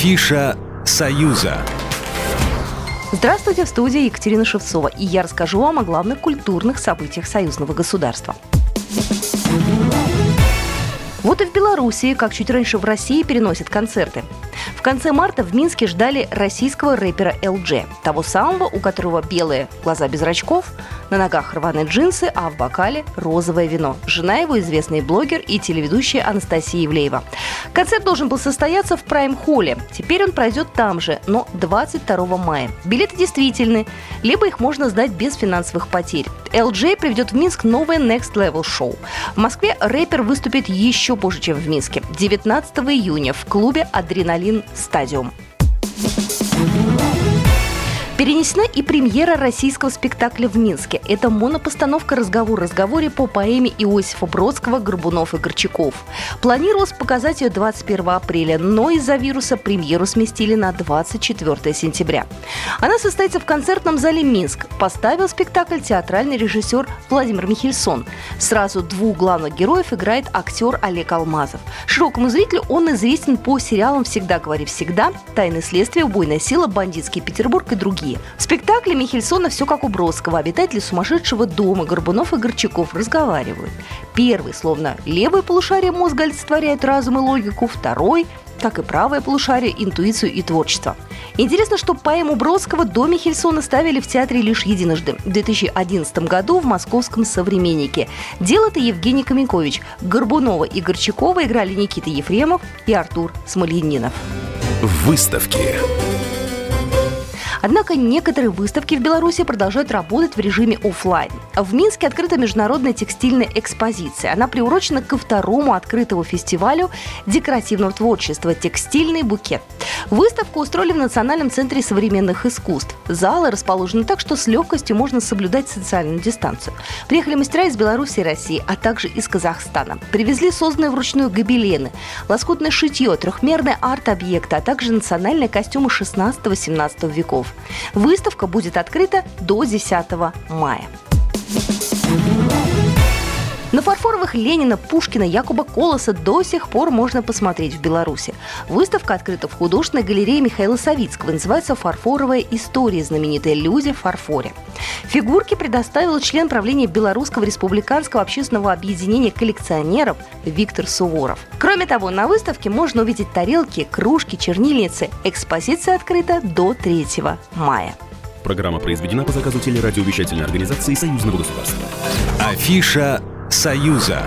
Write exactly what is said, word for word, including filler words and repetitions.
Афиша «Союза». Здравствуйте, в студии Екатерина Шевцова. И я расскажу вам о главных культурных событиях союзного государства. Вот и в Беларуси, как чуть раньше в России, переносят концерты. В конце марта в Минске ждали российского рэпера Элджея, того самого, у которого белые глаза без зрачков, на ногах рваные джинсы, а в бокале розовое вино. Жена его – известный блогер и телеведущая Анастасия Ивлеева. Концерт должен был состояться в Прайм-холле. Теперь он пройдет там же, но двадцать второго мая. Билеты действительны, либо их можно сдать без финансовых потерь. Элджей приведет в Минск новое Next Level шоу. В Москве рэпер выступит еще позже, чем в Минске, девятнадцатого июня в клубе «Адреналин Стадиум». Перенесена и премьера российского спектакля в Минске. Это монопостановка «Разговор в разговоре» по поэме Иосифа Бродского «Горбунов и Горчаков». Планировалось показать ее двадцать первого апреля, но из-за вируса премьеру сместили на двадцать четвертого сентября. Она состоится в концертном зале «Минск». Поставил спектакль театральный режиссер Владимир Михельсон. Сразу двух главных героев играет актер Олег Алмазов. Широкому зрителю он известен по сериалам «Всегда говори всегда», «Тайны следствия», «Убойная сила», «Бандитский Петербург» и другие. В спектакле Михельсона все как у Бродского. Обитатели сумасшедшего дома Горбунов и Горчаков разговаривают. Первый, словно левое полушарие мозга, олицетворяет разум и логику, второй, как и правое полушарие, интуицию и творчество. Интересно, что поэму Бродского до Михельсона ставили в театре лишь единожды, в две тысячи одиннадцатом году в московском «Современнике». Дело-то Евгений Каменькович. Горбунова и Горчакова играли Никита Ефремов и Артур Смольянинов. Выставки. Однако некоторые выставки в Беларуси продолжают работать в режиме офлайн. В Минске открыта международная текстильная экспозиция. Она приурочена ко второму открытому фестивалю декоративного творчества «Текстильный букет». Выставку устроили в Национальном центре современных искусств. Залы расположены так, что с легкостью можно соблюдать социальную дистанцию. Приехали мастера из Беларуси и России, а также из Казахстана. Привезли созданные вручную гобелены, лоскутное шитье, трехмерные арт-объекты, а также национальные костюмы шестнадцатого-семнадцатого веков. Выставка будет открыта до десятого мая. На фарфоровых Ленина, Пушкина, Якуба Коласа до сих пор можно посмотреть в Беларуси. Выставка открыта в художественной галерее Михаила Савицкого. Называется «Фарфоровая история. Знаменитые люди в фарфоре». Фигурки предоставил член правления Белорусского республиканского общественного объединения коллекционеров Виктор Суворов. Кроме того, на выставке можно увидеть тарелки, кружки, чернильницы. Экспозиция открыта до третьего мая. Программа произведена по заказу телерадиовещательной организации Союзного государства. Афиша «Союза».